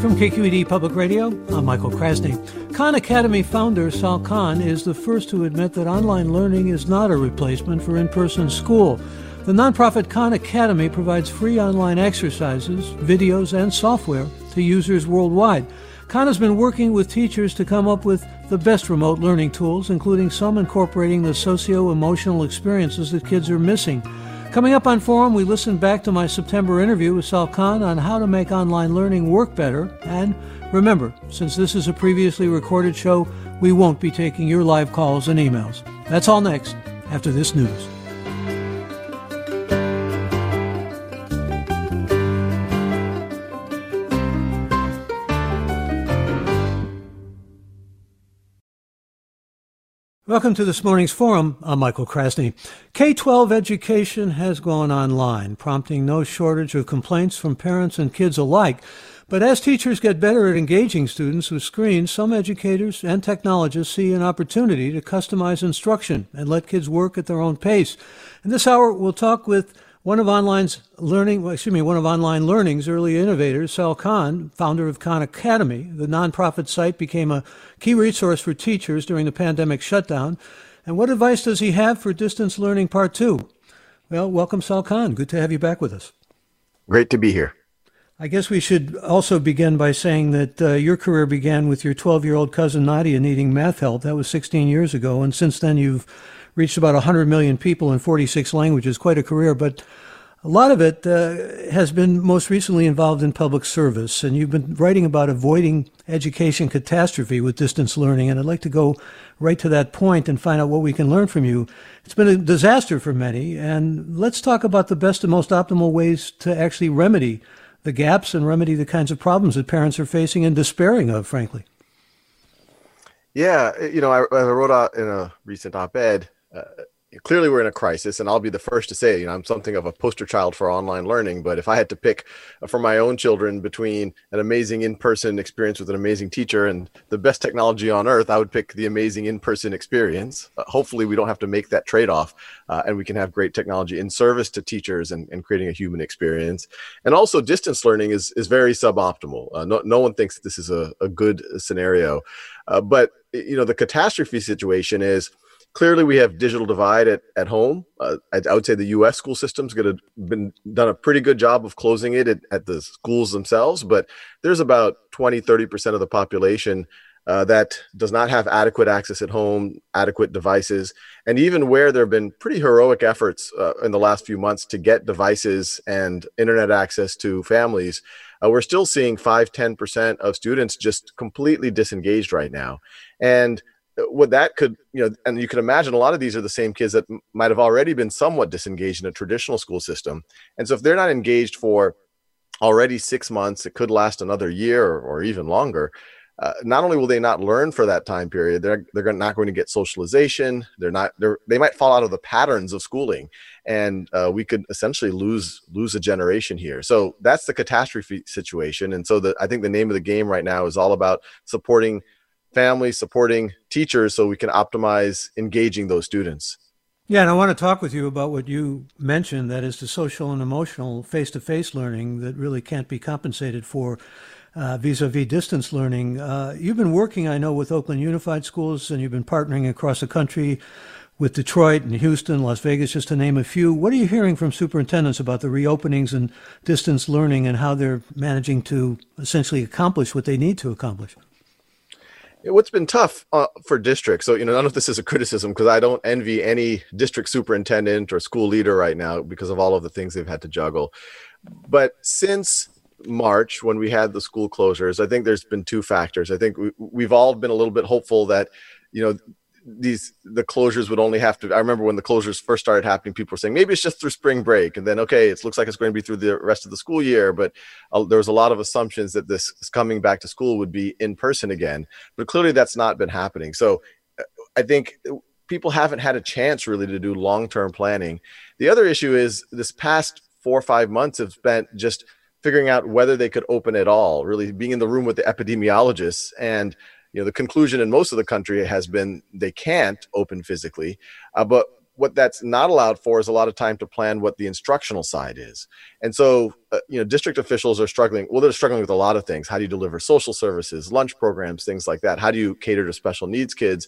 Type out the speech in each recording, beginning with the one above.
From KQED Public Radio, I'm Michael Krasny. Khan Academy founder Sal Khan is the first to admit that online learning is not a replacement for in-person school. The nonprofit Khan Academy provides free online exercises, videos, and software to users worldwide. Khan has been working with teachers to come up with the best remote learning tools, including some incorporating the socio-emotional experiences that kids are missing. Coming up on Forum, we listen back to my September interview with Sal Khan on how to make online learning work better. And remember, since this is a previously recorded show, we won't be taking your live calls and emails. That's all next, after this news. Welcome to this morning's Forum. I'm Michael Krasny. K-12 education has gone online, prompting no shortage of complaints from parents and kids alike. But as teachers get better at engaging students with screens, some educators and technologists see an opportunity to customize instruction and let kids work at their own pace. And this hour, we'll talk with one of online learning's early innovators, Sal Khan, founder of Khan Academy. The nonprofit site became a key resource for teachers during the pandemic shutdown. And what advice does he have for distance learning part two? Well, welcome, Sal Khan. Good to have you back with us. Great to be here. I guess we should also begin by saying that your career began with your 12-year-old cousin Nadia needing math help. That was 16 years ago. And since then, you've reached about 100 million people in 46 languages, quite a career, but a lot of it has been most recently involved in public service, and you've been writing about avoiding education catastrophe with distance learning, and I'd like to go right to that point and find out what we can learn from you. It's been a disaster for many, and let's talk about the best and most optimal ways to actually remedy the gaps and remedy the kinds of problems that parents are facing and despairing of, frankly. Yeah, you know, I wrote out in a recent op-ed, clearly we're in a crisis, and I'll be the first to say, you know, I'm something of a poster child for online learning, but if I had to pick for my own children between an amazing in-person experience with an amazing teacher and the best technology on earth, I would pick the amazing in-person experience. Hopefully we don't have to make that trade-off, and we can have great technology in service to teachers and creating a human experience. And also distance learning is very suboptimal. No one thinks this is a good scenario, but you know, the catastrophe situation is, clearly, we have digital divide at home. I would say the U.S. school system's done a pretty good job of closing it at the schools themselves, but there's about 20-30% of the population that does not have adequate access at home, adequate devices, and even where there have been pretty heroic efforts in the last few months to get devices and internet access to families, we're still seeing 5-10% of students just completely disengaged right now. And what that could, you know, and you can imagine a lot of these are the same kids that might have already been somewhat disengaged in a traditional school system. And so if they're not engaged for already 6 months, it could last another year or even longer. Not only will they not learn for that time period, they're not going to get socialization. They might fall out of the patterns of schooling, and we could essentially lose a generation here. So that's the catastrophe situation. And so I think the name of the game right now is all about supporting families, supporting teachers, so we can optimize engaging those students. Yeah, and I want to talk with you about what you mentioned, that is the social and emotional face-to-face learning that really can't be compensated for vis-a-vis distance learning. You've been working, I know, with Oakland Unified Schools, and you've been partnering across the country with Detroit and Houston, Las Vegas, just to name a few. What are you hearing from superintendents about the reopenings and distance learning and how they're managing to essentially accomplish what they need to accomplish? What's been tough for districts, so none of this is a criticism because I don't envy any district superintendent or school leader right now because of all of the things they've had to juggle. But since March, when we had the school closures, I think there's been two factors. I think we've all been a little bit hopeful that, the closures would only have to, I remember when the closures first started happening, people were saying, maybe it's just through spring break. And then, okay, it looks like it's going to be through the rest of the school year. But there was a lot of assumptions that this coming back to school would be in person again. But clearly that's not been happening. So I think people haven't had a chance really to do long-term planning. The other issue is this past 4 or 5 months have spent just figuring out whether they could open at all, really being in the room with the epidemiologists. And the conclusion in most of the country has been they can't open physically. But what that's not allowed for is a lot of time to plan what the instructional side is. And so, district officials are struggling. Well, they're struggling with a lot of things. How do you deliver social services, lunch programs, things like that? How do you cater to special needs kids?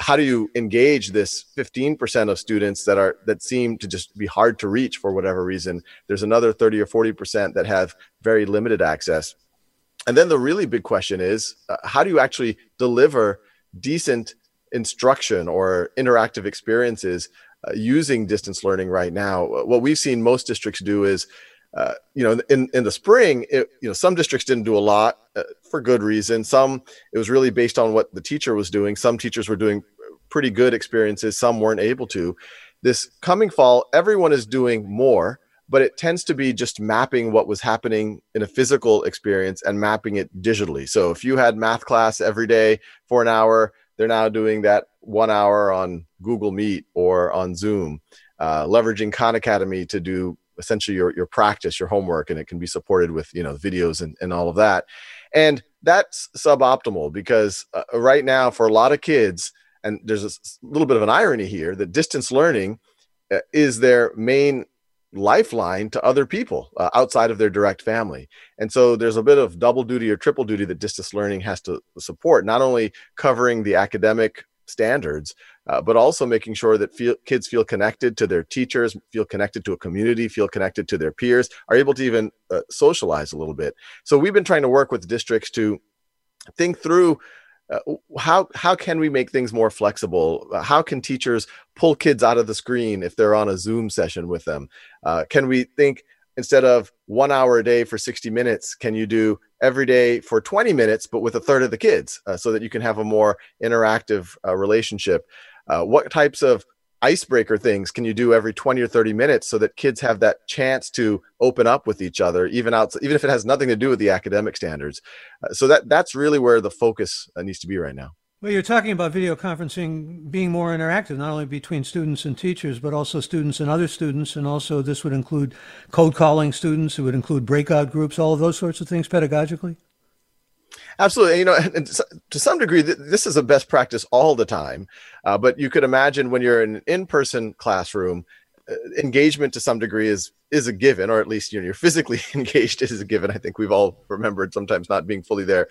How do you engage this 15% of students that seem to just be hard to reach for whatever reason? There's another 30 or 40% that have very limited access. And then the really big question is, how do you actually deliver decent instruction or interactive experiences using distance learning right now? What we've seen most districts do is, in the spring, some districts didn't do a lot for good reason. Some, it was really based on what the teacher was doing. Some teachers were doing pretty good experiences. Some weren't able to. This coming fall, everyone is doing more, but it tends to be just mapping what was happening in a physical experience and mapping it digitally. So if you had math class every day for an hour, they're now doing that 1 hour on Google Meet or on Zoom, leveraging Khan Academy to do essentially your practice, your homework, and it can be supported with videos and all of that. And that's suboptimal because right now for a lot of kids, and there's a little bit of an irony here, that distance learning is their main lifeline to other people outside of their direct family. And so there's a bit of double duty or triple duty that distance learning has to support, not only covering the academic standards, but also making sure that kids feel connected to their teachers, feel connected to a community, feel connected to their peers, are able to even socialize a little bit. So we've been trying to work with districts to think through how can we make things more flexible? How can teachers pull kids out of the screen if they're on a Zoom session with them? Can we think instead of 1 hour a day for 60 minutes, can you do every day for 20 minutes, but with a third of the kids so that you can have a more interactive relationship? What types of icebreaker things can you do every 20 or 30 minutes so that kids have that chance to open up with each other, even if it has nothing to do with the academic standards? So that's really where the focus needs to be right now. Well, you're talking about video conferencing being more interactive, not only between students and teachers, but also students and other students. And also this would include code calling students. It would include breakout groups, all of those sorts of things pedagogically. Absolutely. And to some degree, this is a best practice all the time. But you could imagine when you're in an in-person classroom, engagement to some degree is a given, or at least you're physically engaged is a given. I think we've all remembered sometimes not being fully there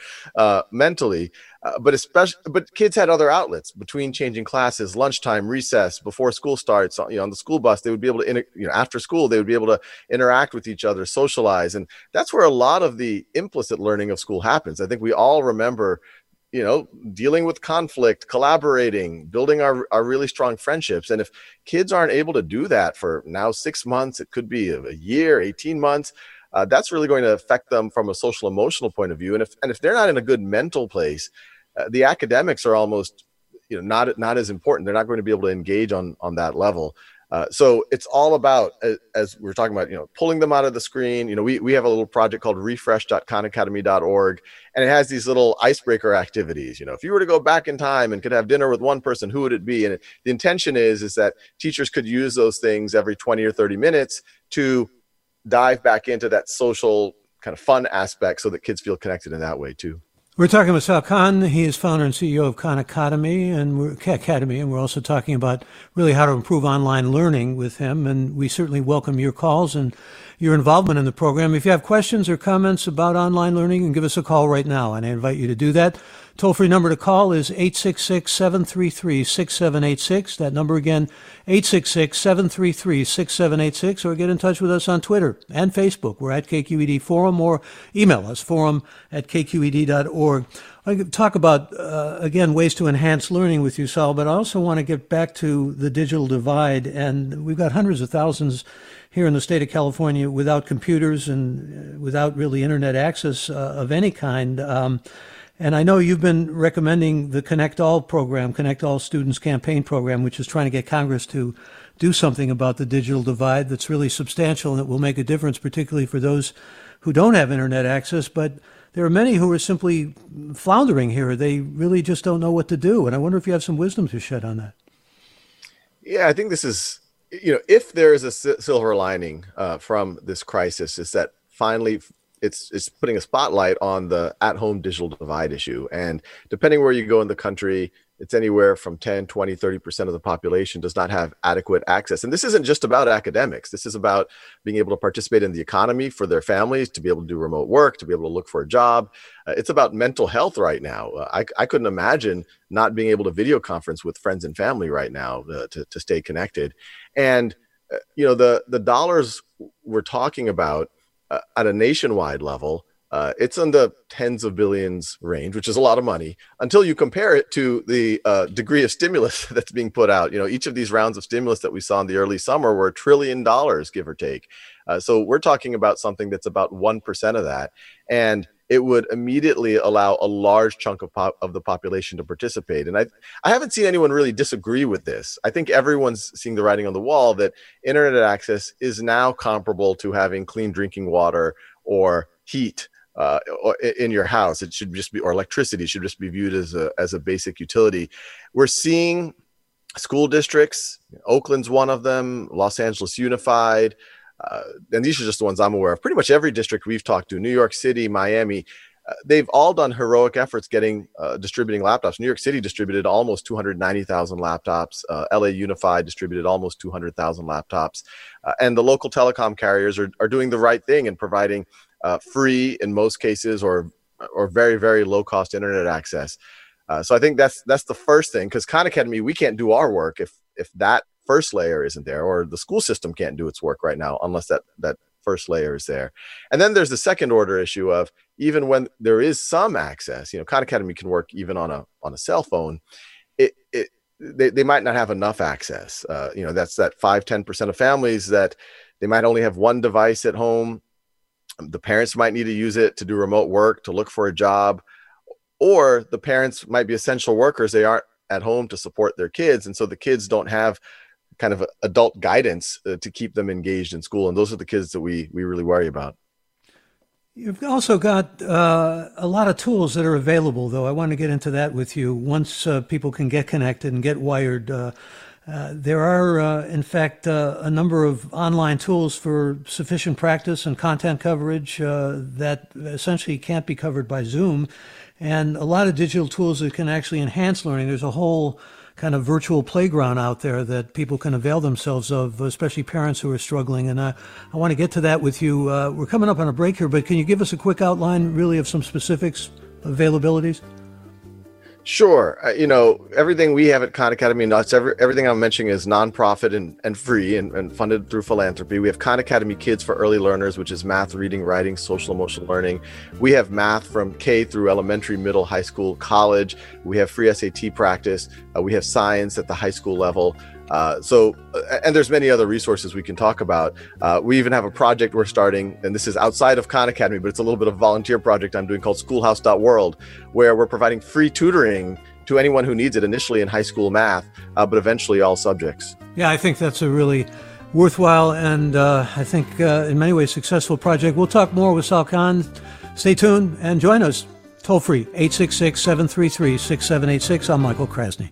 mentally. But kids had other outlets between changing classes, lunchtime, recess, before school starts. On the school bus, they would be able to, after school, they would be able to interact with each other, socialize, and that's where a lot of the implicit learning of school happens. I think we all remember, dealing with conflict, collaborating, building our really strong friendships. And if kids aren't able to do that for now 6 months, it could be a year, 18 months, that's really going to affect them from a social emotional point of view. And if they're not in a good mental place, the academics are almost, not as important. They're not going to be able to engage on that level. So it's all about, as we're talking about, pulling them out of the screen. We have a little project called refresh.khanacademy.org, and it has these little icebreaker activities. If you were to go back in time and could have dinner with one person, who would it be? And the intention is that teachers could use those things every 20 or 30 minutes to dive back into that social kind of fun aspect so that kids feel connected in that way too. We're talking with Sal Khan. He is founder and CEO of Khan Academy, and we're also talking about really how to improve online learning with him. And we certainly welcome your calls and your involvement in the program. If you have questions or comments about online learning, you can give us a call right now, and I invite you to do that. Toll-free number to call is 866-733-6786. That number again, 866-733-6786, or get in touch with us on Twitter and Facebook. We're at KQED Forum, or email us, forum@kqed.org. I could talk about, again, ways to enhance learning with you, Sal, but I also want to get back to the digital divide, and we've got hundreds of thousands here in the state of California without computers and without really internet access of any kind. And I know you've been recommending the Connect All program, Connect All Students Campaign Program, which is trying to get Congress to do something about the digital divide that's really substantial and that will make a difference, particularly for those who don't have internet access. But there are many who are simply floundering here. They really just don't know what to do. And I wonder if you have some wisdom to shed on that. Yeah, I think this is, you know, if there is a silver lining from this crisis, is that finally it's putting a spotlight on the at-home digital divide issue. And depending where you go in the country, it's anywhere from 10, 20, 30% of the population does not have adequate access. And this isn't just about academics. This is about being able to participate in the economy for their families, to be able to do remote work, to be able to look for a job. It's about mental health right now. I couldn't imagine not being able to video conference with friends and family right now to stay connected. And, you know, the dollars we're talking about at a nationwide level, it's in the tens of billions range, which is a lot of money, until you compare it to the degree of stimulus that's being put out. You know, each of these rounds of stimulus that we saw in the early summer were $1 trillion, give or take. So we're talking about something that's about 1% of that. And it would immediately allow a large chunk of the population to participate. And I haven't seen anyone really disagree with this. I think everyone's seeing the writing on the wall that internet access is now comparable to having clean drinking water or heat in your house. It should just be, or electricity should just be viewed as a basic utility. We're seeing school districts, Oakland's one of them, Los Angeles Unified, and these are just the ones I'm aware of. Pretty much every district we've talked to, New York City, Miami, they've all done heroic efforts getting distributing laptops. New York City distributed almost 290,000 laptops. LA Unified distributed almost 200,000 laptops. And the local telecom carriers are doing the right thing and providing free, in most cases, or very, very low-cost internet access. So I think that's the first thing, because Khan Academy, we can't do our work if that first layer isn't there, or the school system can't do its work right now unless that first layer is there. And then there's the second order issue of, even when there is some access, you know, Khan Academy can work even on a cell phone. They might not have enough access. You know, that's that 5-10% of families that they might only have one device at home. The parents might need to use it to do remote work, to look for a job, or the parents might be essential workers. They aren't at home to support their kids. And so the kids don't have kind of adult guidance to keep them engaged in school. And those are the kids that we really worry about. You've also got a lot of tools that are available, though. I want to get into that with you once people can get connected and get wired. There are, in fact, a number of online tools for sufficient practice and content coverage that essentially can't be covered by Zoom, and a lot of digital tools that can actually enhance learning. There's a whole kind of virtual playground out there that people can avail themselves of, especially parents who are struggling. And I want to get to that with you. We're coming up on a break here, but can you give us a quick outline, really, of some specifics, availabilities? Sure. You know, everything we have at Khan Academy, everything I'm mentioning is nonprofit and free and funded through philanthropy. We have Khan Academy Kids for Early Learners, which is math, reading, writing, social, emotional learning. We have math from K through elementary, middle, high school, college. We have free SAT practice. We have science at the high school level. And there's many other resources we can talk about. We even have a project we're starting, and this is outside of Khan Academy, but it's a little bit of a volunteer project I'm doing called schoolhouse.world, where we're providing free tutoring to anyone who needs it, initially in high school math, but eventually all subjects. Yeah, I think that's a really worthwhile and I think in many ways successful project. We'll talk more with Sal Khan. Stay tuned and join us. Toll free, 866-733-6786. I'm Michael Krasny.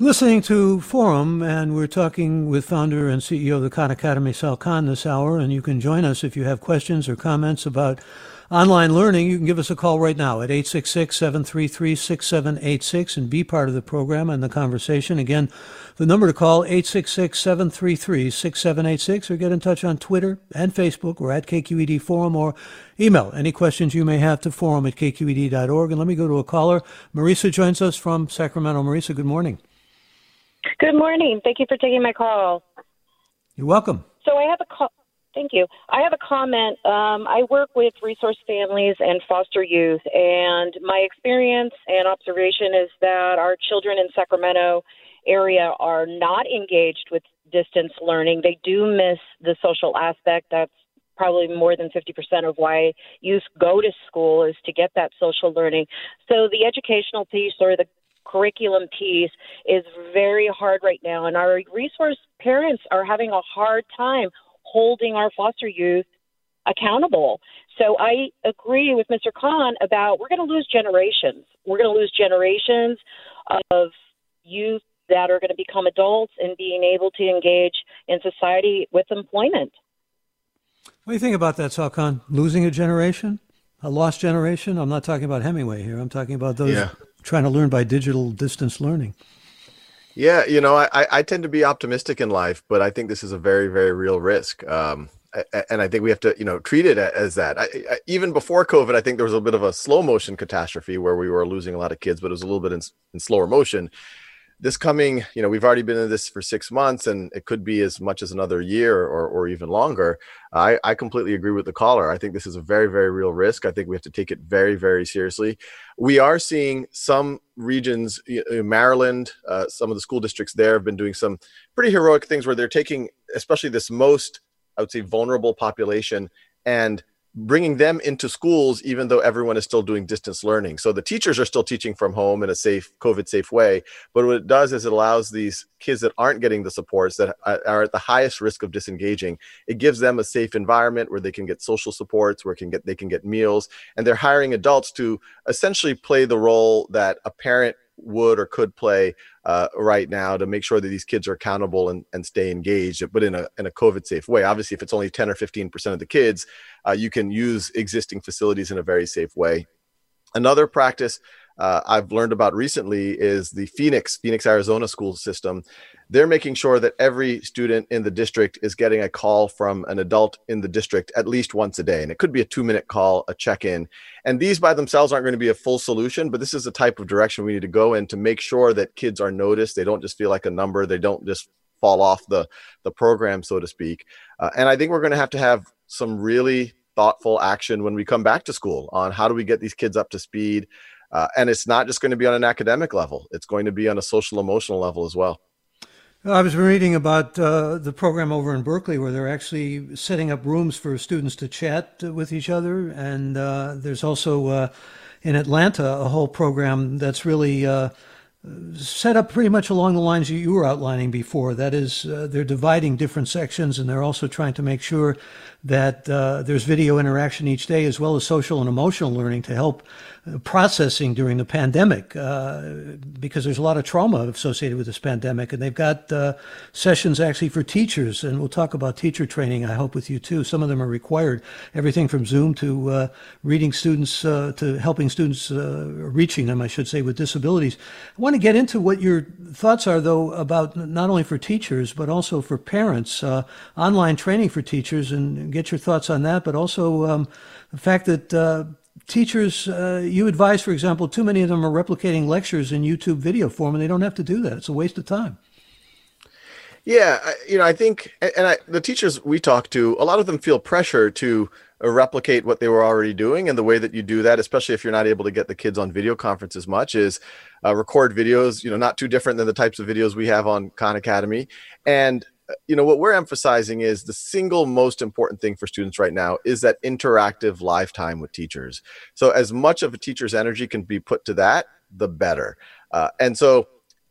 Listening to Forum, and we're talking with founder and CEO of the Khan Academy, Sal Khan, this hour, and you can join us if you have questions or comments about online learning. You can give us a call right now at 866-733-6786 and be part of the program and the conversation. Again, the number to call, 866-733-6786, or get in touch on Twitter and Facebook or at KQED Forum, or email any questions you may have to forum at kqed.org. And let me go to a caller. Marisa joins us from Sacramento. Marisa, good morning. Good morning. Thank you for taking my call. You're welcome. So I have a call. Thank you. I have a comment. I work with resource families and foster youth, and my experience and observation is that our children in Sacramento area are not engaged with distance learning. They do miss the social aspect. That's probably more than 50% of why youth go to school, is to get that social learning. So the educational piece or the curriculum piece is very hard right now, and our resource parents are having a hard time holding our foster youth accountable. So I agree with Mr. Khan about we're going to lose generations. We're going to lose generations of youth that are going to become adults and being able to engage in society with employment. What do you think about that, Sal Khan? Losing a generation? A lost generation? I'm not talking about Hemingway here. I'm talking about those trying to learn by digital distance learning. Yeah, you know, I tend to be optimistic in life, but I think this is a very, very real risk. And I think we have to, you know, treat it as that. I, even before COVID, I think there was a bit of a slow motion catastrophe where we were losing a lot of kids, but it was a little bit in slower motion. This coming, you know, we've already been in this for 6 months, and it could be as much as another year or even longer. I completely agree with the caller. I think this is a very, very real risk. I think we have to take it very, very seriously. We are seeing some regions, Maryland, some of the school districts there have been doing some pretty heroic things where they're taking, especially this most, I would say, vulnerable population, and bringing them into schools, even though everyone is still doing distance learning. So the teachers are still teaching from home in a safe, COVID-safe way. But what it does is it allows these kids that aren't getting the supports, that are at the highest risk of disengaging, it gives them a safe environment where they can get social supports, where they can get meals. And they're hiring adults to essentially play the role that a parent would or could play right now to make sure that these kids are accountable and stay engaged, but in a COVID safe way. Obviously, if it's only 10 or 15% of the kids, you can use existing facilities in a very safe way. Another practice I've learned about recently is the Phoenix, Arizona school system. They're making sure that every student in the district is getting a call from an adult in the district at least once a day. And it could be a 2-minute call, a check-in. And these by themselves aren't going to be a full solution, but this is the type of direction we need to go in to make sure that kids are noticed. They don't just feel like a number. They don't just fall off the program, so to speak. And I think we're going to have some really thoughtful action when we come back to school on how do we get these kids up to speed. And it's not just going to be on an academic level. It's going to be on a social, emotional level as well. I was reading about the program over in Berkeley where they're actually setting up rooms for students to chat with each other. And there's also in Atlanta a whole program that's really set up pretty much along the lines you were outlining before. That is, they're dividing different sections, and they're also trying to make sure that there's video interaction each day, as well as social and emotional learning to help processing during the pandemic, because there's a lot of trauma associated with this pandemic. And they've got sessions actually for teachers, and we'll talk about teacher training, I hope, with you too. Some of them are required, everything from Zoom to reading students, to helping students, reaching them, I should say, with disabilities. I want to get into what your thoughts are, though, about not only for teachers, but also for parents, online training for teachers, and get your thoughts on that, but also the fact that teachers, you advise, for example, too many of them are replicating lectures in YouTube video form, and they don't have to do that. It's a waste of time. Yeah, I think, and the teachers we talk to, a lot of them feel pressure to replicate what they were already doing. And the way that you do that, especially if you're not able to get the kids on video conference as much, is record videos, you know, not too different than the types of videos we have on Khan Academy. And, you know, what we're emphasizing is the single most important thing for students right now is that interactive live time with teachers. So as much of a teacher's energy can be put to that, the better. And so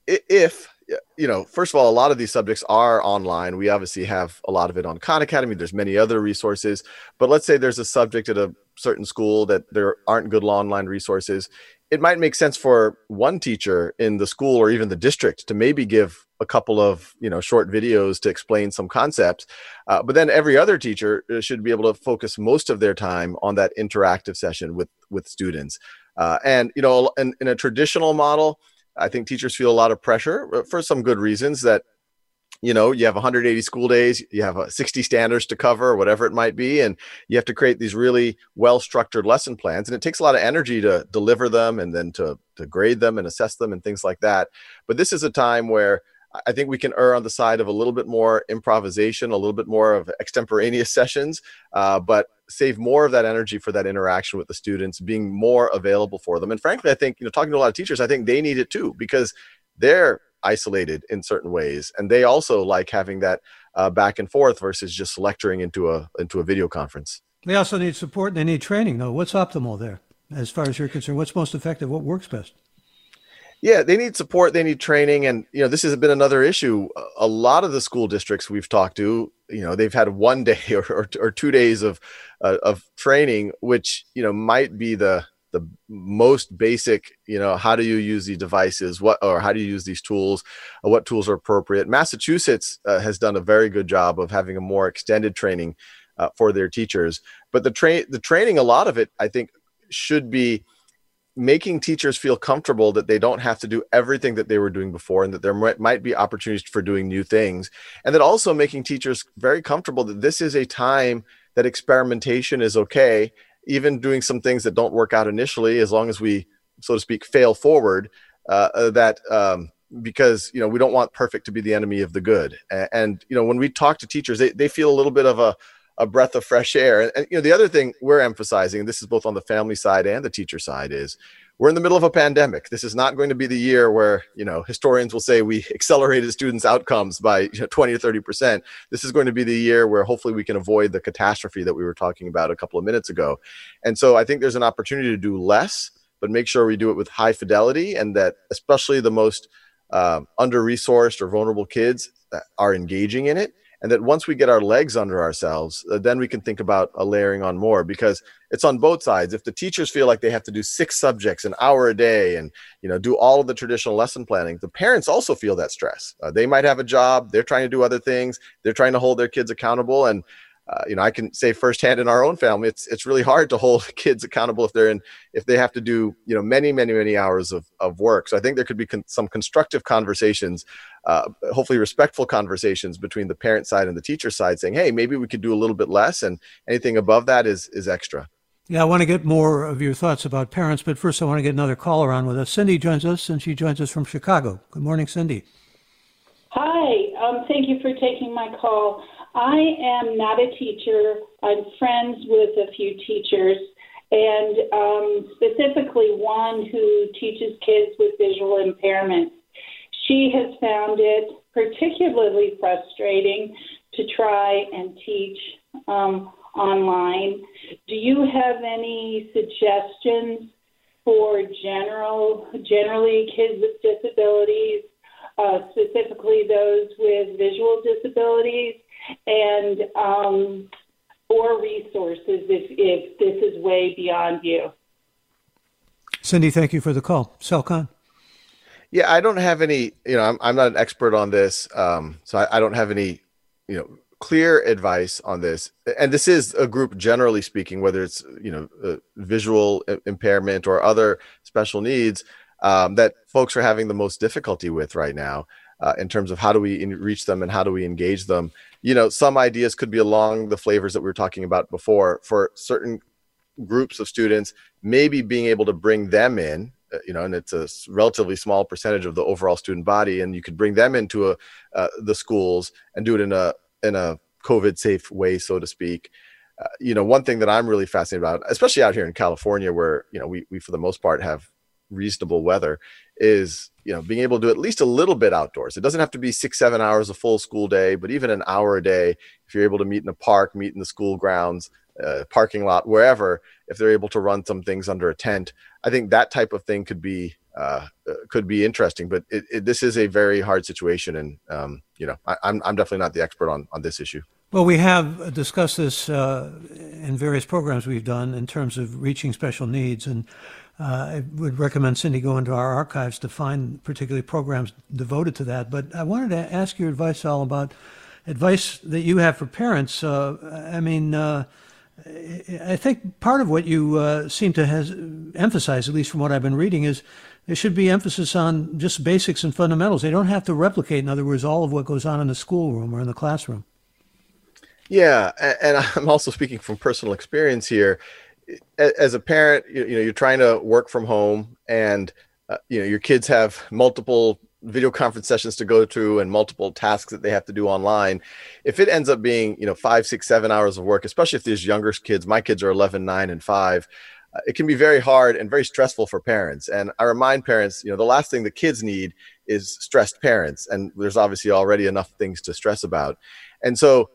if, you know, first of all, a lot of these subjects are online. We obviously have a lot of it on Khan Academy. There's many other resources, but let's say there's a subject at a certain school that there aren't good online resources. It might make sense for one teacher in the school or even the district to maybe give a couple of, you know, short videos to explain some concepts. But then every other teacher should be able to focus most of their time on that interactive session with students. And, you know, in a traditional model, I think teachers feel a lot of pressure for some good reasons that, you know, you have 180 school days, you have 60 standards to cover, whatever it might be, and you have to create these really well-structured lesson plans. And it takes a lot of energy to deliver them and then to grade them and assess them and things like that. But this is a time where I think we can err on the side of a little bit more improvisation, a little bit more of extemporaneous sessions, but save more of that energy for that interaction with the students, being more available for them. And frankly, I think, you know, talking to a lot of teachers, I think they need it too, because they're isolated in certain ways. And they also like having that back and forth versus just lecturing into a video conference. They also need support and they need training though. What's optimal there as far as you're concerned? What's most effective? What works best? Yeah, they need support. They need training. And, you know, this has been another issue. A lot of the school districts we've talked to, you know, they've had one day or 2 days of training, which, you know, might be the most basic, you know, how do you use these devices? How do you use these tools? What tools are appropriate? Massachusetts has done a very good job of having a more extended training for their teachers. But the training, a lot of it, I think, should be making teachers feel comfortable that they don't have to do everything that they were doing before and that there might be opportunities for doing new things. And that also making teachers very comfortable that this is a time that experimentation is okay, even doing some things that don't work out initially, as long as we, so to speak, fail forward, because, you know, we don't want perfect to be the enemy of the good. And you know, when we talk to teachers, they feel a little bit of a breath of fresh air. And you know, the other thing we're emphasizing, and this is both on the family side and the teacher side, is we're in the middle of a pandemic. This is not going to be the year where, you know, historians will say we accelerated students' outcomes by 20 to 30%. This is going to be the year where hopefully we can avoid the catastrophe that we were talking about a couple of minutes ago. And so I think there's an opportunity to do less, but make sure we do it with high fidelity, and that especially the most under-resourced or vulnerable kids are engaging in it. And that once we get our legs under ourselves, then we can think about layering on more, because it's on both sides. If the teachers feel like they have to do 6 subjects an hour a day and, you know, do all of the traditional lesson planning, the parents also feel that stress. They might have a job. They're trying to do other things. They're trying to hold their kids accountable. And, you know, I can say firsthand in our own family, it's really hard to hold kids accountable if they have to do, you know, many, many, many hours of work. So I think there could be some constructive conversations, hopefully respectful conversations between the parent side and the teacher side, saying, hey, maybe we could do a little bit less, and anything above that is extra. Yeah, I want to get more of your thoughts about parents, but first I want to get another caller on with us. Cindy joins us, and she joins us from Chicago. Good morning, Cindy. Hi, thank you for taking my call. I am not a teacher. I'm friends with a few teachers, and specifically one who teaches kids with visual impairments. She has found it particularly frustrating to try and teach online. Do you have any suggestions for generally kids with disabilities, specifically those with visual disabilities, and or resources if this is way beyond you? Cindy, thank you for the call. Sal Khan. Yeah, I don't have any, you know, I'm not an expert on this. So I don't have any, you know, clear advice on this. And this is a group, generally speaking, whether it's, you know, visual impairment or other special needs that folks are having the most difficulty with right now in terms of how do we reach them and how do we engage them. You know, some ideas could be along the flavors that we were talking about before for certain groups of students, maybe being able to bring them in, you know, and it's a relatively small percentage of the overall student body, and you could bring them into the schools and do it in a COVID safe way, so to speak. one thing that I'm really fascinated about, especially out here in California, where, we for the most part have reasonable weather, is, being able to do at least a little bit outdoors. It doesn't have to be 6-7 hours a full school day, but even an hour a day, if you're able to meet in a park, meet in the school grounds, parking lot, wherever, if they're able to run some things under a tent, I think that type of thing could be interesting. But this is a very hard situation. And, I'm definitely not the expert on this issue. Well, we have discussed this in various programs we've done in terms of reaching special needs, and I would recommend Cindy go into our archives to find particularly programs devoted to that. But I wanted to ask your advice, Sal, about advice that you have for parents. I think part of what you seem to have emphasized, at least from what I've been reading, is there should be emphasis on just basics and fundamentals. They don't have to replicate, in other words, all of what goes on in the schoolroom or in the classroom. Yeah. And I'm also speaking from personal experience here. As a parent, you're trying to work from home, and your kids have multiple video conference sessions to go to and multiple tasks that they have to do online. If it ends up being, 5, 6, 7 hours of work, especially if there's younger kids, my kids are 11, 9, and 5, it can be very hard and very stressful for parents. And I remind parents, the last thing the kids need is stressed parents. And there's obviously already enough things to stress about. And so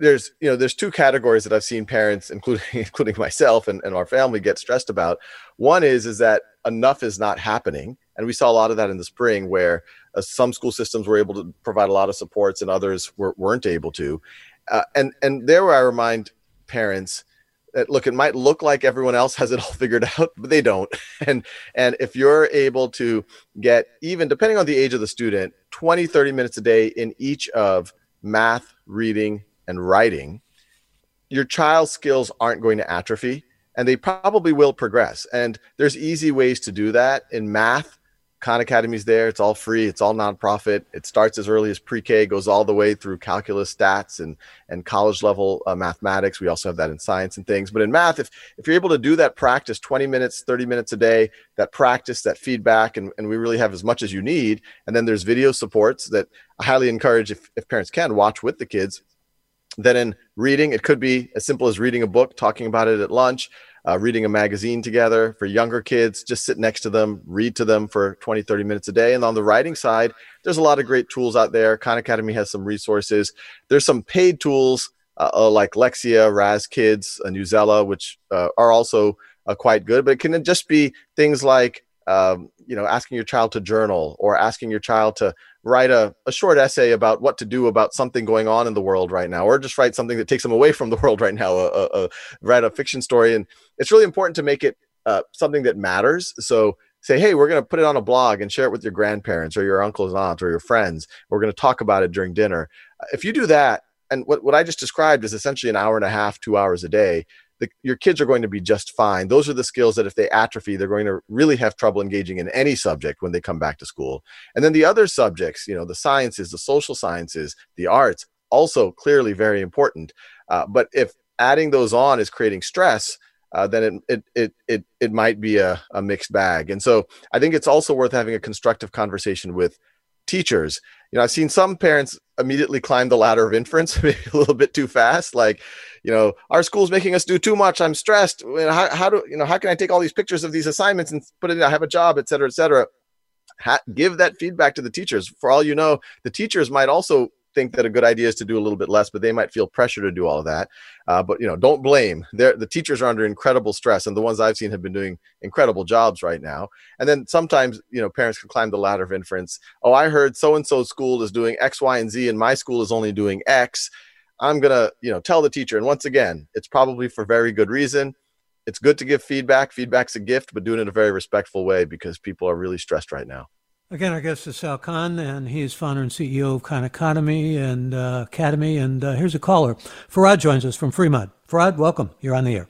there's two categories that I've seen parents, including myself and our family, get stressed about. One is that enough is not happening. And we saw a lot of that in the spring, where some school systems were able to provide a lot of supports and others weren't able to. And there where I remind parents that, look, it might look like everyone else has it all figured out, but they don't. And if you're able to get, even depending on the age of the student, 20, 30 minutes a day in each of math, reading, and writing, your child's skills aren't going to atrophy, and they probably will progress. And there's easy ways to do that. In math, Khan Academy's there. It's all free. It's all nonprofit. It starts as early as pre-K, goes all the way through calculus, stats, and college level mathematics. We also have that in science and things. But in math, if you're able to do that practice, 20 minutes, 30 minutes a day, that practice, that feedback, and we really have as much as you need. And then there's video supports that I highly encourage, if parents can, watch with the kids. Then in reading, it could be as simple as reading a book, talking about it at lunch, reading a magazine together. For younger kids, just sit next to them, read to them for 20, 30 minutes a day. And on the writing side, there's a lot of great tools out there. Khan Academy has some resources. There's some paid tools like Lexia, Raz Kids, Newzella, which are also quite good. But it can just be things like asking your child to journal, or asking your child to write a short essay about what to do about something going on in the world right now, or just write something that takes them away from the world right now, write a fiction story. And it's really important to make it something that matters. So say, hey, we're going to put it on a blog and share it with your grandparents or your uncles and aunts or your friends. We're going to talk about it during dinner. If you do that, and what I just described is essentially an hour and a half, 2 hours a day, your kids are going to be just fine. Those are the skills that if they atrophy, they're going to really have trouble engaging in any subject when they come back to school. And then the other subjects, the sciences, the social sciences, the arts, also clearly very important. But if adding those on is creating stress, then it might be a mixed bag. And so I think it's also worth having a constructive conversation with teachers. I've seen some parents immediately climb the ladder of inference, maybe a little bit too fast. Like, our school's making us do too much. I'm stressed. How can I take all these pictures of these assignments and put it in? I have a job, et cetera, et cetera. Give that feedback to the teachers. For all you know, the teachers might also think that a good idea is to do a little bit less, but they might feel pressure to do all of that. But don't blame. The teachers are under incredible stress, and the ones I've seen have been doing incredible jobs right now. And then sometimes parents can climb the ladder of inference. Oh, I heard so and so school is doing X, Y, and Z, and my school is only doing X. I'm gonna tell the teacher. And once again, it's probably for very good reason. It's good to give feedback. Feedback's a gift, but doing it in a very respectful way, because people are really stressed right now. Again, our guest is Sal Khan, and he is founder and CEO of Khan Academy and Academy. And here's a caller. Farad joins us from Fremont. Farad, welcome. You're on the air.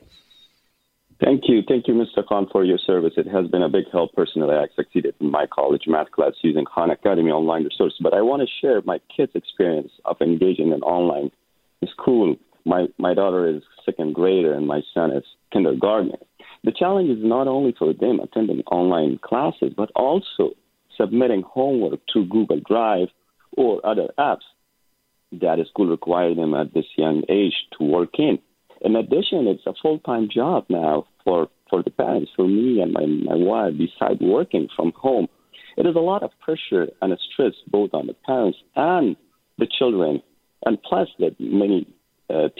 Thank you. Thank you, Mr. Khan, for your service. It has been a big help. Personally, I succeeded in my college math class using Khan Academy online resource. But I want to share my kids' experience of engaging in online school. My daughter is second grader, and my son is kindergartner. The challenge is not only for them attending online classes, but also submitting homework to Google Drive or other apps that a school requires them at this young age to work in. In addition, it's a full-time job now for the parents, for me and my wife, besides working from home. It is a lot of pressure and a stress both on the parents and the children. And plus that many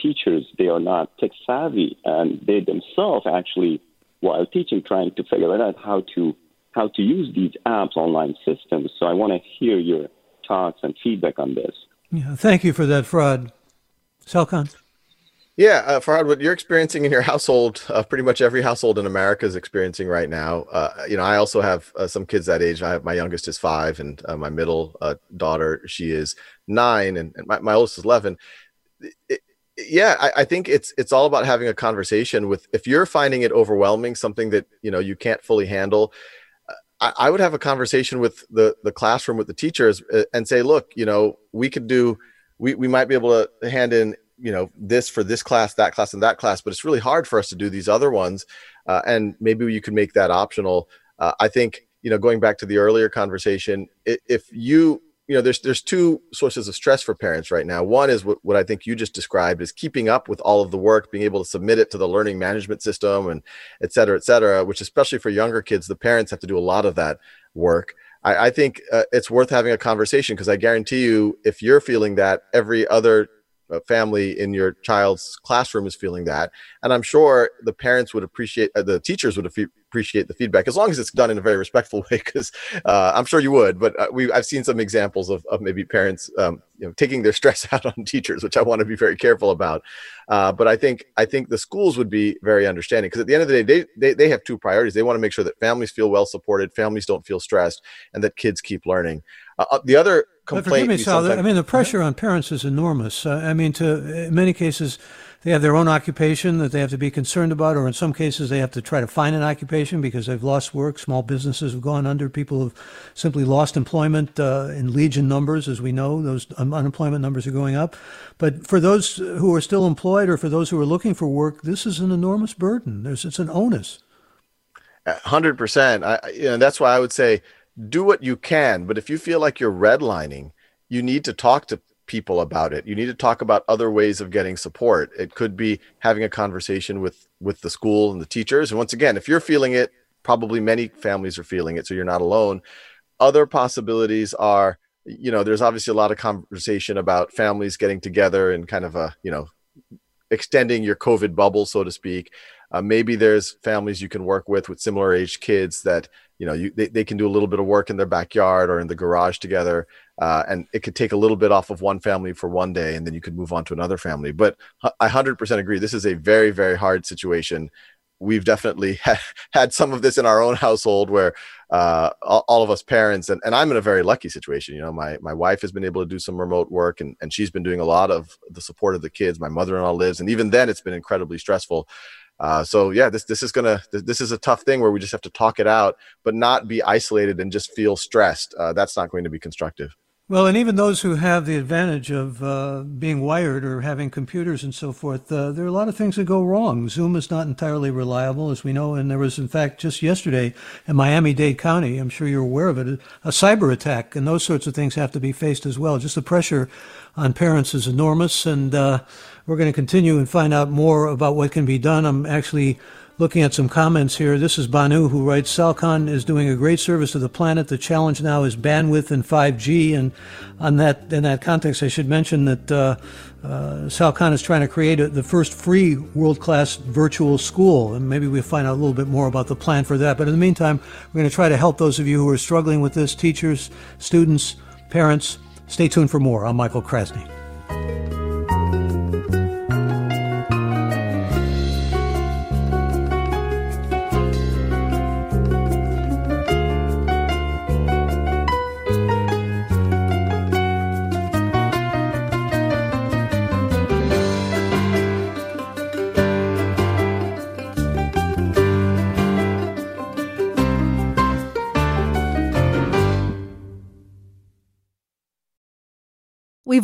teachers, they are not tech savvy, and they themselves actually, while teaching, trying to figure out how to use these apps, online systems. So I want to hear your thoughts and feedback on this. Yeah, thank you for that, Farhad. Sal Khan. Yeah, Farhad, what you're experiencing in your household, pretty much every household in America is experiencing right now. I also have some kids that age. My youngest is 5, and my middle daughter, she is 9, and my oldest is 11. I think it's all about having a conversation with, if you're finding it overwhelming, something that you can't fully handle, I would have a conversation with the classroom, with the teachers, and say, look, we might be able to hand in this for this class, that class, and that class, but it's really hard for us to do these other ones. And maybe you could make that optional. I think, going back to the earlier conversation, if there's two sources of stress for parents right now. One is what I think you just described, is keeping up with all of the work, being able to submit it to the learning management system, and et cetera, which especially for younger kids, the parents have to do a lot of that work. I think it's worth having a conversation, because I guarantee you, if you're feeling that, every other family in your child's classroom is feeling that. And I'm sure the teachers would appreciate the feedback, as long as it's done in a very respectful way, because I'm sure you would, but I've seen some examples of maybe parents taking their stress out on teachers, which I want to be very careful about. But I think the schools would be very understanding, because at the end of the day, they have two priorities. They want to make sure that families feel well supported, families don't feel stressed, and that kids keep learning. The other complaint. But forgive me, Sal, the pressure on parents is enormous. In many cases, they have their own occupation that they have to be concerned about, or in some cases, they have to try to find an occupation because they've lost work. Small businesses have gone under. People have simply lost employment in legion numbers, as we know. Those unemployment numbers are going up. But for those who are still employed, or for those who are looking for work, this is an enormous burden. It's an onus. 100%. That's why I would say, do what you can, but if you feel like you're redlining, you need to talk to people about it. You need to talk about other ways of getting support. It could be having a conversation with the school and the teachers. And once again, if you're feeling it, probably many families are feeling it, so you're not alone. Other possibilities are, there's obviously a lot of conversation about families getting together and kind of a, extending your COVID bubble, so to speak. Maybe there's families you can work with similar age kids that, they can do a little bit of work in their backyard or in the garage together. And it could take a little bit off of one family for one day, and then you could move on to another family. But I 100% agree. This is a very, very hard situation. We've definitely had some of this in our own household, where all of us parents, and I'm in a very lucky situation. My wife has been able to do some remote work, and she's been doing a lot of the support of the kids. My mother-in-law lives, and even then it's been incredibly stressful. This is a tough thing where we just have to talk it out, but not be isolated and just feel stressed. That's not going to be constructive. Well, and even those who have the advantage of being wired or having computers and so forth, there are a lot of things that go wrong. Zoom is not entirely reliable, as we know, and there was, in fact, just yesterday in Miami-Dade County, I'm sure you're aware of it, a cyber attack, and those sorts of things have to be faced as well. Just the pressure on parents is enormous, and we're going to continue and find out more about what can be done. I'm actually looking at some comments here. This is Banu, who writes, Sal Khan is doing a great service to the planet. The challenge now is bandwidth and 5G. And in that context, I should mention that Sal Khan is trying to create the first free world-class virtual school. And maybe we'll find out a little bit more about the plan for that. But in the meantime, we're going to try to help those of you who are struggling with this, teachers, students, parents. Stay tuned for more. I'm Michael Krasny. We've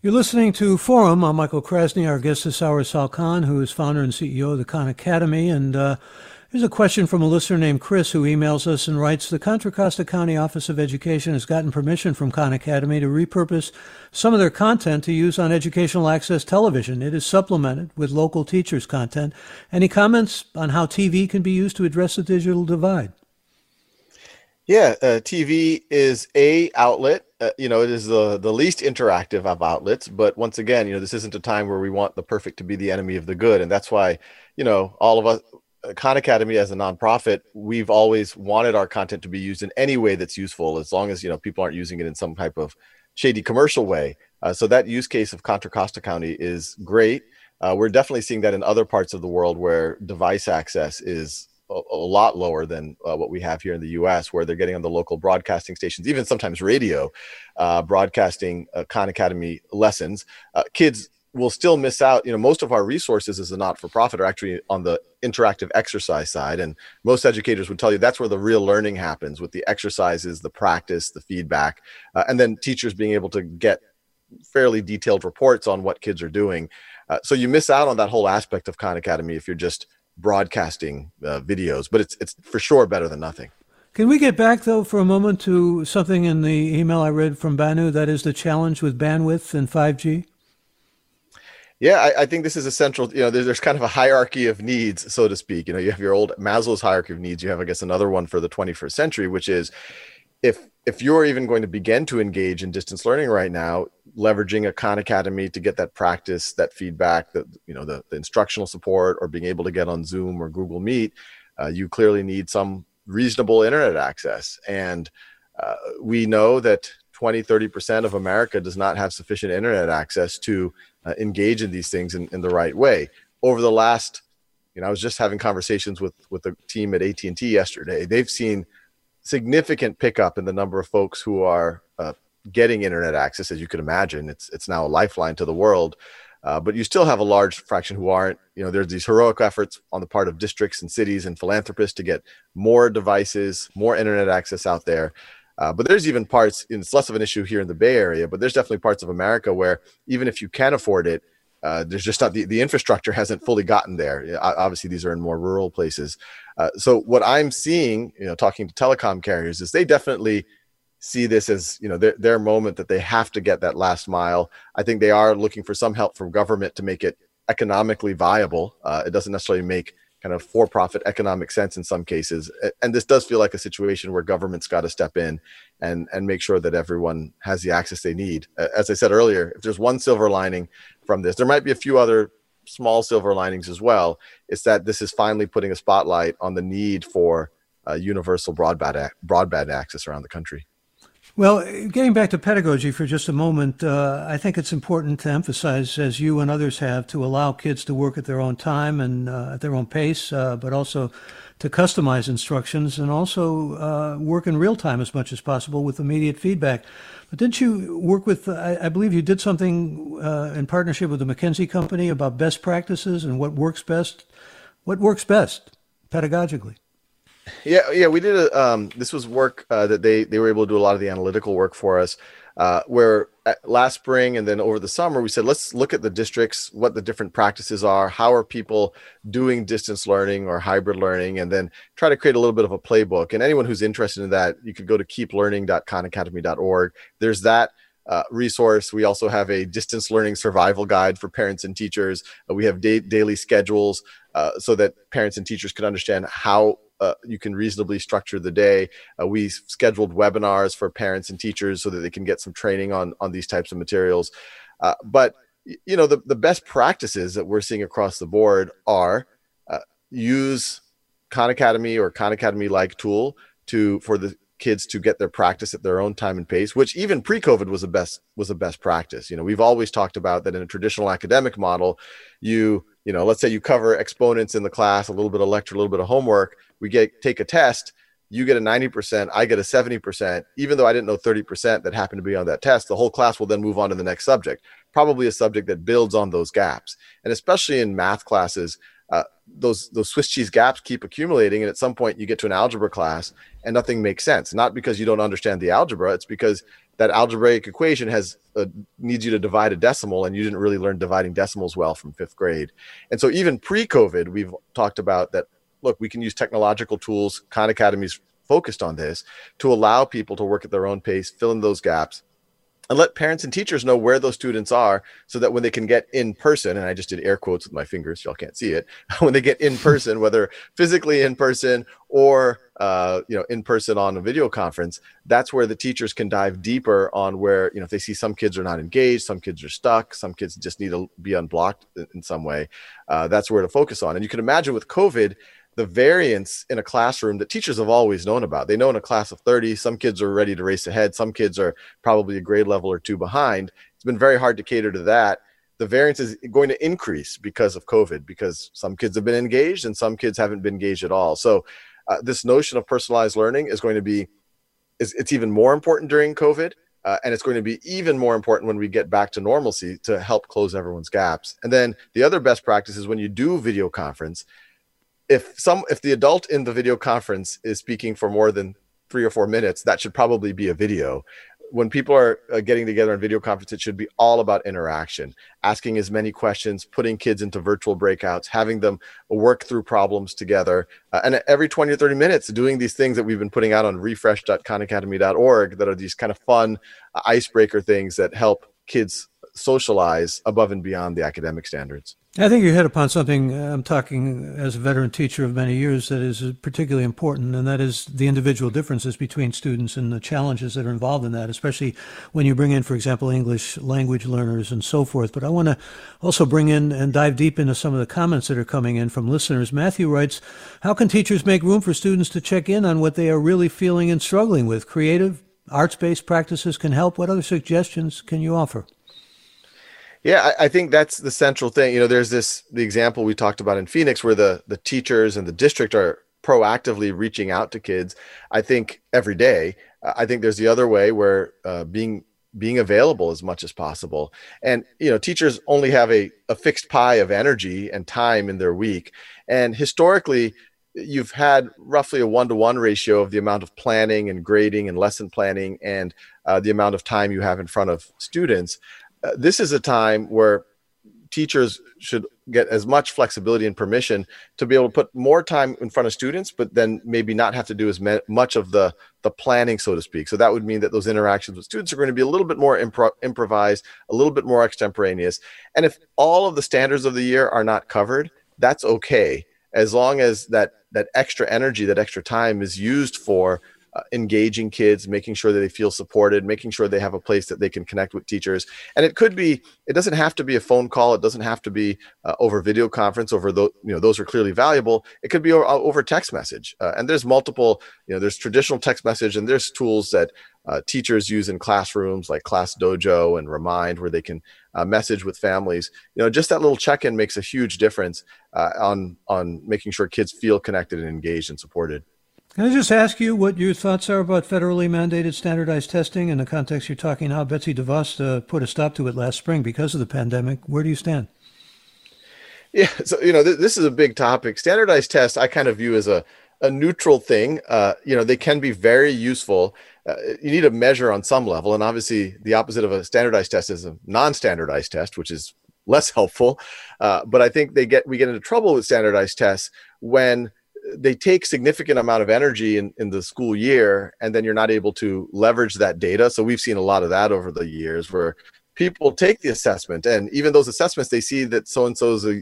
You're listening to Forum. I'm Michael Krasny. Our guest this hour is Sal Khan, who is founder and CEO of the Khan Academy. And here's a question from a listener named Chris, who emails us and writes, the Contra Costa County Office of Education has gotten permission from Khan Academy to repurpose some of their content to use on Educational Access Television. It is supplemented with local teachers' content. Any comments on how TV can be used to address the digital divide? Yeah, TV is a outlet. It is the least interactive of outlets. But once again, this isn't a time where we want the perfect to be the enemy of the good. And that's why, all of us, Khan Academy as a nonprofit, we've always wanted our content to be used in any way that's useful, as long as, people aren't using it in some type of shady commercial way. So that use case of Contra Costa County is great. We're definitely seeing that in other parts of the world where device access is a lot lower than what we have here in the U.S., where they're getting on the local broadcasting stations, even sometimes radio, broadcasting Khan Academy lessons. Kids will still miss out. Most of our resources as a not-for-profit are actually on the interactive exercise side. And most educators would tell you that's where the real learning happens, with the exercises, the practice, the feedback, and then teachers being able to get fairly detailed reports on what kids are doing. So you miss out on that whole aspect of Khan Academy if you're just broadcasting videos, but it's for sure better than nothing. Can we get back, though, for a moment to something in the email I read from Banu, that is the challenge with bandwidth and 5G? Yeah, I think this is essential. There's kind of a hierarchy of needs, so to speak. You have your old Maslow's hierarchy of needs. You have, I guess, another one for the 21st century, which is if you're even going to begin to engage in distance learning right now, leveraging a Khan Academy to get that practice, that feedback, the instructional support, or being able to get on Zoom or Google Meet, you clearly need some reasonable internet access. And we know that 20-30% of America does not have sufficient internet access to engage in these things in the right way. Over the last, I was just having conversations with the team at AT&T yesterday. They've seen significant pickup in the number of folks who are getting internet access. As you can imagine, it's now a lifeline to the world, but you still have a large fraction who aren't. There's these heroic efforts on the part of districts and cities and philanthropists to get more devices, more internet access out there. But there's even parts, and it's less of an issue here in the Bay Area, but there's definitely parts of America where even if you can afford it, there's just not the infrastructure hasn't fully gotten there. Obviously, these are in more rural places. So what I'm seeing, talking to telecom carriers, is they definitely see this as, their moment that they have to get that last mile. I think they are looking for some help from government to make it economically viable. It doesn't necessarily make kind of for-profit economic sense in some cases. And this does feel like a situation where government's got to step in and make sure that everyone has the access they need. As I said earlier, if there's one silver lining from this, there might be a few other small silver linings as well. It's that this is finally putting a spotlight on the need for universal broadband access around the country. Well, getting back to pedagogy for just a moment, I think it's important to emphasize, as you and others have, to allow kids to work at their own time and at their own pace, but also to customize instructions and also work in real time as much as possible with immediate feedback. But didn't you work with, I believe you did something in partnership with the McKinsey company about best practices and what works best pedagogically? Yeah, we did. This was work that they were able to do a lot of the analytical work for us, where last spring and then over the summer, we said, let's look at the districts, what the different practices are, how are people doing distance learning or hybrid learning, and then try to create a little bit of a playbook. And anyone who's interested in that, you could go to keeplearning.khanacademy.org. There's that resource. We also have a distance learning survival guide for parents and teachers. We have daily schedules so that parents and teachers can understand how you can reasonably structure the day. We scheduled webinars for parents and teachers so that they can get some training on these types of materials. But the best practices that we're seeing across the board are use Khan Academy or Khan Academy-like tool for the kids to get their practice at their own time and pace, which even pre-COVID was a best practice. We've always talked about that in a traditional academic model, you know, let's say you cover exponents in the class, a little bit of lecture, a little bit of homework. We take a test. You get a 90%, I get a 70%, even though I didn't know 30% that happened to be on that test. The whole class will then move on to the next subject, probably a subject that builds on those gaps. And especially in math classes, those Swiss cheese gaps keep accumulating. And at some point you get to an algebra class and nothing makes sense. Not because you don't understand the algebra. It's because that algebraic equation needs you to divide a decimal, and you didn't really learn dividing decimals well from fifth grade. And so even pre-COVID, we've talked about that. Look, we can use technological tools. Khan Academy's focused on this to allow people to work at their own pace, fill in those gaps, and let parents and teachers know where those students are so that when they can get in person, and I just did air quotes with my fingers, y'all can't see it, when they get in person, whether physically in person or in person on a video conference, that's where the teachers can dive deeper on where, if they see some kids are not engaged, some kids are stuck, some kids just need to be unblocked in some way. That's where to focus on. And you can imagine with COVID, the variance in a classroom that teachers have always known about. They know in a class of 30, some kids are ready to race ahead. Some kids are probably a grade level or two behind. It's been very hard to cater to that. The variance is going to increase because of COVID, because some kids have been engaged and some kids haven't been engaged at all. So this notion of personalized learning is going to be, it's even more important during COVID. And it's going to be even more important when we get back to normalcy to help close everyone's gaps. And then the other best practice is when you do video conference, if the adult in the video conference is speaking for more than 3 or 4 minutes, that should probably be a video. When people are getting together in video conference, it should be all about interaction, asking as many questions, putting kids into virtual breakouts, having them work through problems together. And every 20 or 30 minutes, doing these things that we've been putting out on refresh.khanacademy.org that are these kind of fun icebreaker things that help kids socialize above and beyond the academic standards. I think you hit upon something. I'm talking as a veteran teacher of many years that is particularly important, and that is the individual differences between students and the challenges that are involved in that, especially when you bring in, for example, English language learners and so forth. But I want to also bring in and dive deep into some of the comments that are coming in from listeners. Matthew writes, how can teachers make room for students to check in on what they are really feeling and struggling with? Creative, arts-based practices can help. What other suggestions can you offer? Yeah, I think that's the central thing. There's the example we talked about in Phoenix where the teachers and the district are proactively reaching out to kids, I think, every day. I think there's the other way where being available as much as possible. And, teachers only have a fixed pie of energy and time in their week. And historically, you've had roughly a 1-to-1 ratio of the amount of planning and grading and lesson planning and the amount of time you have in front of students. This is a time where teachers should get as much flexibility and permission to be able to put more time in front of students, but then maybe not have to do as much of the planning, so to speak. So that would mean that those interactions with students are going to be a little bit more improvised, a little bit more extemporaneous. And if all of the standards of the year are not covered, that's okay, as long as that extra energy, that extra time is used for engaging kids, making sure that they feel supported, making sure they have a place that they can connect with teachers. And it doesn't have to be a phone call. It doesn't have to be over video conference, those are clearly valuable. It could be over text message. And there's multiple, there's traditional text message, and there's tools that teachers use in classrooms like Class Dojo and Remind, where they can message with families. Just that little check-in makes a huge difference on making sure kids feel connected and engaged and supported. Can I just ask you what your thoughts are about federally mandated standardized testing in the context you're talking how Betsy DeVos put a stop to it last spring because of the pandemic? Where do you stand? Yeah, so, this is a big topic. Standardized tests I kind of view as a neutral thing. They can be very useful. You need a measure on some level. And obviously, the opposite of a standardized test is a non-standardized test, which is less helpful. But I think we get into trouble with standardized tests when they take significant amount of energy in the school year, and then you're not able to leverage that data. So we've seen a lot of that over the years where people take the assessment, and even those assessments, they see that so-and-so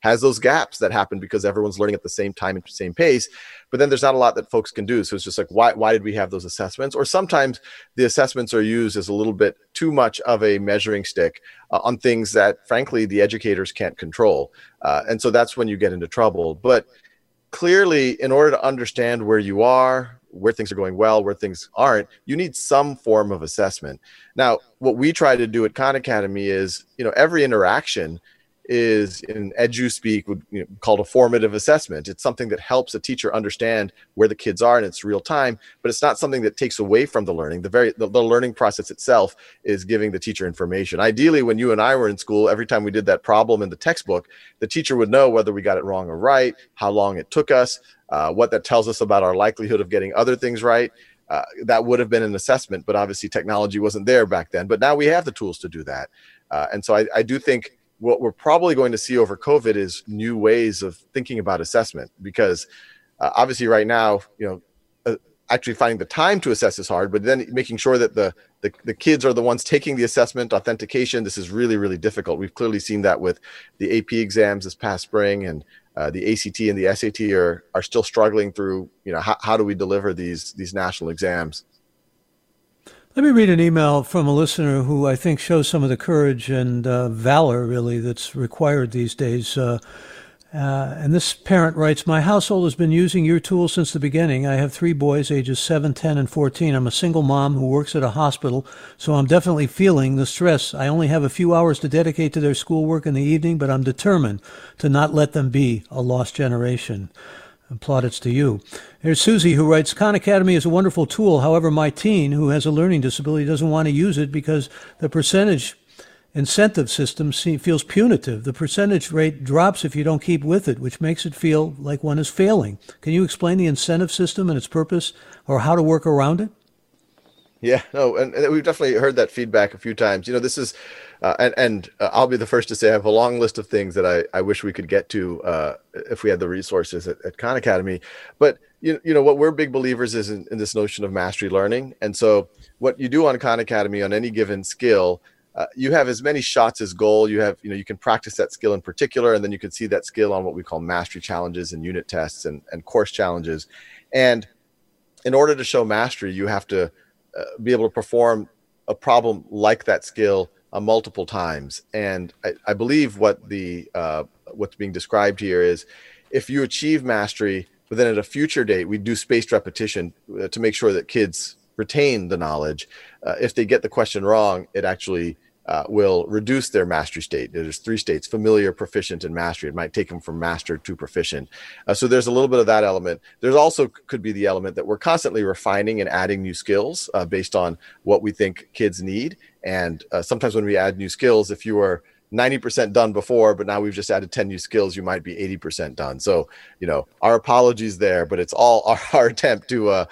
has those gaps that happen because everyone's learning at the same time and same pace, but then there's not a lot that folks can do. So it's just like, why did we have those assessments? Or sometimes the assessments are used as a little bit too much of a measuring stick on things that, frankly, the educators can't control. And so that's when you get into trouble. But clearly, in order to understand where you are, where things are going well, where things aren't, you need some form of assessment. Now, what we try to do at Khan Academy is, every interaction is, in edu speak, would, you know, called a formative assessment. It's something that helps a teacher understand where the kids are, and it's real time, but it's not something that takes away from the learning. The learning process itself is giving the teacher information. Ideally, when you and I were in school, every time we did that problem in the textbook, the teacher would know whether we got it wrong or right, how long it took us, what that tells us about our likelihood of getting other things right. That would have been an assessment, but obviously technology wasn't there back then. But now we have the tools to do that. And so I do think what we're probably going to see over COVID is new ways of thinking about assessment, because obviously right now, you know, actually finding the time to assess is hard, but then making sure that the kids are the ones taking the assessment, authentication, this is really, really difficult. We've clearly seen that with the AP exams this past spring, and the ACT and the SAT are still struggling through, you know, how do we deliver these national exams? Let me read an email from a listener who I think shows some of the courage and valor, really, that's required these days. And this parent writes, my household has been using your tool since the beginning. I have three boys, ages 7, 10, and 14. I'm a single mom who works at a hospital, so I'm definitely feeling the stress. I only have a few hours to dedicate to their schoolwork in the evening, but I'm determined to not let them be a lost generation. And plaudits to you. There's Susie, who writes, Khan Academy is a wonderful tool. However, my teen, who has a learning disability, doesn't want to use it because the percentage incentive system feels punitive. The percentage rate drops if you don't keep with it, which makes it feel like one is failing. Can you explain the incentive system and its purpose, or how to work around it? Yeah, no, and we've definitely heard that feedback a few times. You know, this is, and I'll be the first to say I have a long list of things that I wish we could get to if we had the resources at Khan Academy. But, you know, what we're big believers is in this notion of mastery learning. And so what you do on Khan Academy on any given skill, you have as many shots as goal. You have, you know, you can practice that skill in particular, and then you can see that skill on what we call mastery challenges and unit tests and course challenges. And in order to show mastery, you have to be able to perform a problem like that skill multiple times. And I believe what what's being described here is, if you achieve mastery, but then at a future date, we do spaced repetition to make sure that kids retain the knowledge. If they get the question wrong, it actually will reduce their mastery state. There's 3 states: familiar, proficient, and mastery. It might take them from master to proficient. So there's a little bit of that element. There's also could be the element that we're constantly refining and adding new skills based on what we think kids need. And sometimes when we add new skills, if you are 90% done before, but now we've just added 10 new skills, you might be 80% done. So, you know, our apologies there, but it's all our attempt to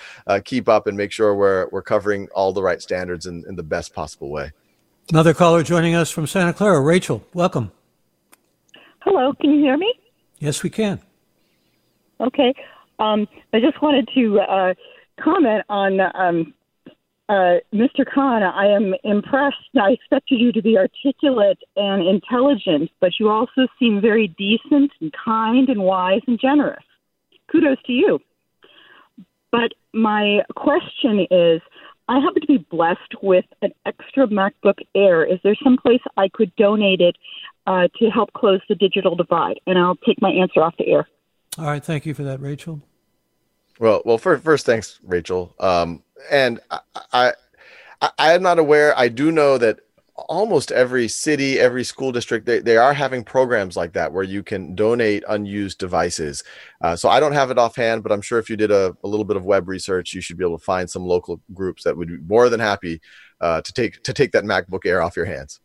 keep up and make sure we're covering all the right standards in the best possible way. Another caller joining us from Santa Clara. Rachel, welcome. Hello, can you hear me? Yes, we can. Okay. I just wanted to comment on Mr. Khan. I am impressed. I expected you to be articulate and intelligent, but you also seem very decent and kind and wise and generous. Kudos to you. But my question is, I happen to be blessed with an extra MacBook Air. Is there some place I could donate it to help close the digital divide? And I'll take my answer off the air. All right. Thank you for that, Rachel. Well, first, thanks, Rachel. And I am not aware. I do know that almost every city, every school district, they are having programs like that where you can donate unused devices. So I don't have it offhand, but I'm sure if you did a little bit of web research, you should be able to find some local groups that would be more than happy to take that MacBook Air off your hands.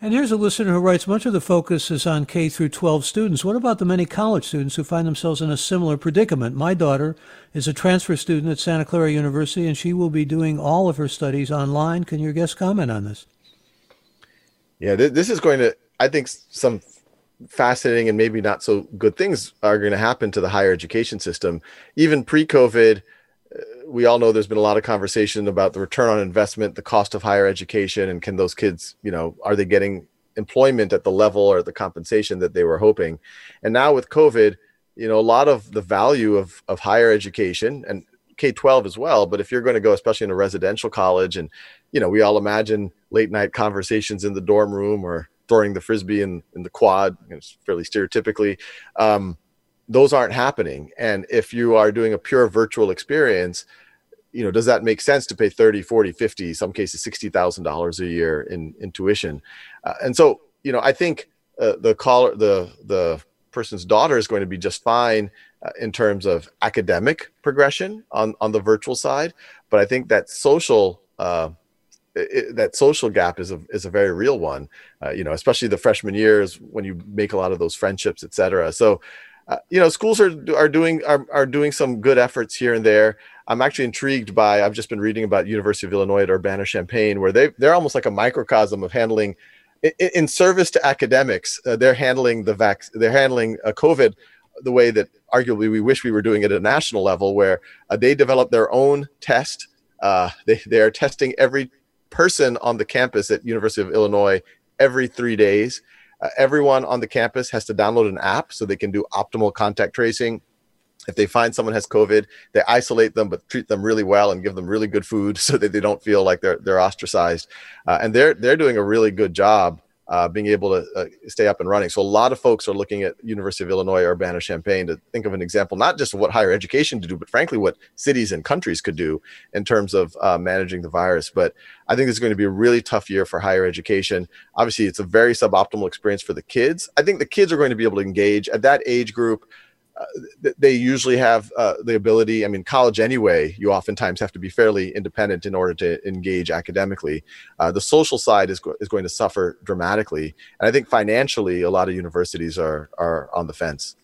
And here's a listener who writes, much of the focus is on K through 12 students. What about the many college students who find themselves in a similar predicament? My daughter is a transfer student at Santa Clara University, and she will be doing all of her studies online. Can your guest comment on this? Yeah, this is going to, I think, some fascinating and maybe not so good things are going to happen to the higher education system. Even pre-COVID, we all know there's been a lot of conversation about the return on investment, the cost of higher education, and can those kids, you know, are they getting employment at the level or the compensation that they were hoping? And now with COVID, you know, a lot of the value of higher education and K-12 as well, but if you're going to go, especially in a residential college, and, you know, we all imagine late night conversations in the dorm room or throwing the Frisbee in the quad, you know, fairly stereotypically, those aren't happening. And if you are doing a pure virtual experience, you know, does that make sense to pay $30, $40, $50, some cases $60,000 a year in tuition? And so, you know, I think the person's daughter is going to be just fine in terms of academic progression on the virtual side. But I think that social gap is a very real one, especially the freshman years when you make a lot of those friendships, et cetera. So, schools are doing some good efforts here and there. I'm actually intrigued by, I've just been reading about University of Illinois at Urbana-Champaign, where they're almost like a microcosm of handling, in service to academics, they're handling COVID the way that arguably we wish we were doing it at a national level, where they develop their own test. They are testing every person on the campus at University of Illinois every 3 days. Everyone on the campus has to download an app so they can do optimal contact tracing. If they find someone has COVID, they isolate them, but treat them really well and give them really good food so that they don't feel like they're ostracized. And they're doing a really good job being able to stay up and running. So a lot of folks are looking at University of Illinois, Urbana-Champaign to think of an example, not just what higher education to do, but frankly what cities and countries could do in terms of managing the virus. But I think it's going to be a really tough year for higher education. Obviously, it's a very suboptimal experience for the kids. I think the kids are going to be able to engage at that age group. They usually have the ability, college anyway, you oftentimes have to be fairly independent in order to engage academically. The social side is going to suffer dramatically. And I think financially, a lot of universities are on the fence.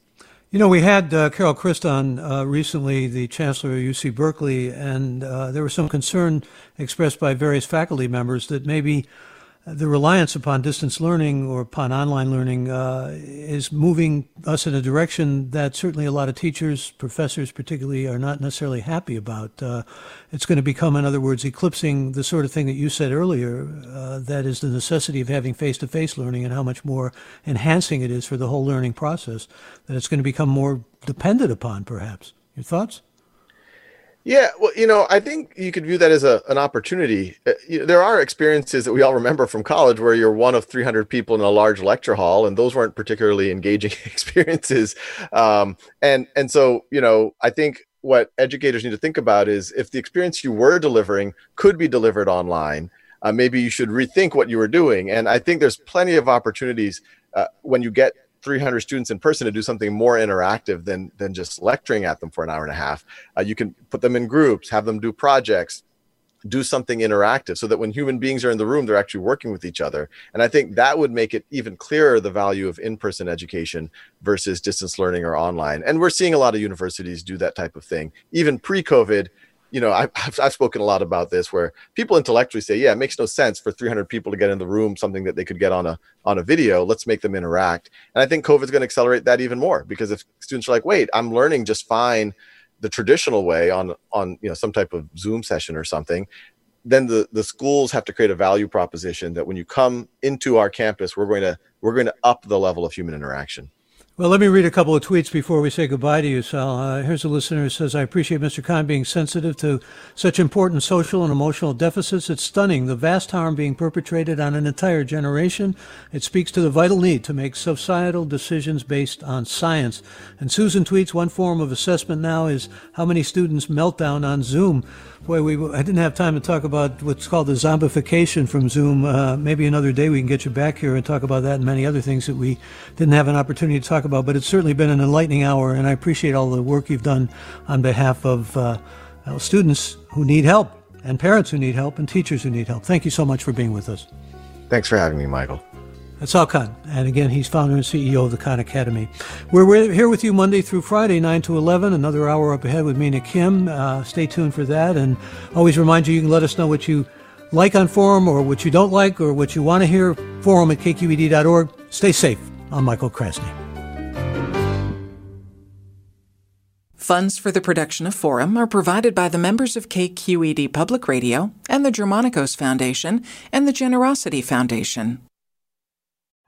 We had Carol Christ on recently, the chancellor of UC Berkeley, and there was some concern expressed by various faculty members that maybe the reliance upon distance learning or upon online learning is moving us in a direction that certainly a lot of teachers, professors particularly, are not necessarily happy about. It's going to become, in other words, eclipsing the sort of thing that you said earlier, that is the necessity of having face-to-face learning and how much more enhancing it is for the whole learning process, that it's going to become more dependent upon, perhaps. Your thoughts? Yeah, well, I think you could view that as an opportunity. There are experiences that we all remember from college where you're one of 300 people in a large lecture hall, and those weren't particularly engaging experiences. And so, I think what educators need to think about is if the experience you were delivering could be delivered online, maybe you should rethink what you were doing. And I think there's plenty of opportunities when you get 300 students in person to do something more interactive than just lecturing at them for an hour and a half. You can put them in groups, have them do projects, do something interactive so that when human beings are in the room, they're actually working with each other. And I think that would make it even clearer the value of in-person education versus distance learning or online. And we're seeing a lot of universities do that type of thing. Even pre-COVID, I've spoken a lot about this, where people intellectually say, yeah, it makes no sense for 300 people to get in the room, something that they could get on a video. Let's make them interact. And I think COVID's going to accelerate that even more, because if students are like, wait, I'm learning just fine the traditional way on some type of Zoom session or something, then the schools have to create a value proposition that when you come into our campus, we're going to up the level of human interaction. Well, let me read a couple of tweets before we say goodbye to you, Sal. Here's a listener who says, I appreciate Mr. Khan being sensitive to such important social and emotional deficits. It's stunning, the vast harm being perpetrated on an entire generation. It speaks to the vital need to make societal decisions based on science. And Susan tweets, one form of assessment now is how many students melt down on Zoom. Boy, I didn't have time to talk about what's called the zombification from Zoom. Maybe another day we can get you back here and talk about that and many other things that we didn't have an opportunity to talk about. But it's certainly been an enlightening hour, and I appreciate all the work you've done on behalf of students who need help, and parents who need help, and teachers who need help. Thank you so much for being with us. Thanks for having me, Michael. That's Sal Khan, and again, he's founder and CEO of the Khan Academy. We're here with you Monday through Friday, 9 to 11, another hour up ahead with me and Kim. Stay tuned for that, and always remind you can let us know what you like on Forum, or what you don't like, or what you want to hear, forum at kqed.org. Stay safe. I'm Michael Krasny. Funds for the production of Forum are provided by the members of KQED Public Radio and the Germanicos Foundation and the Generosity Foundation.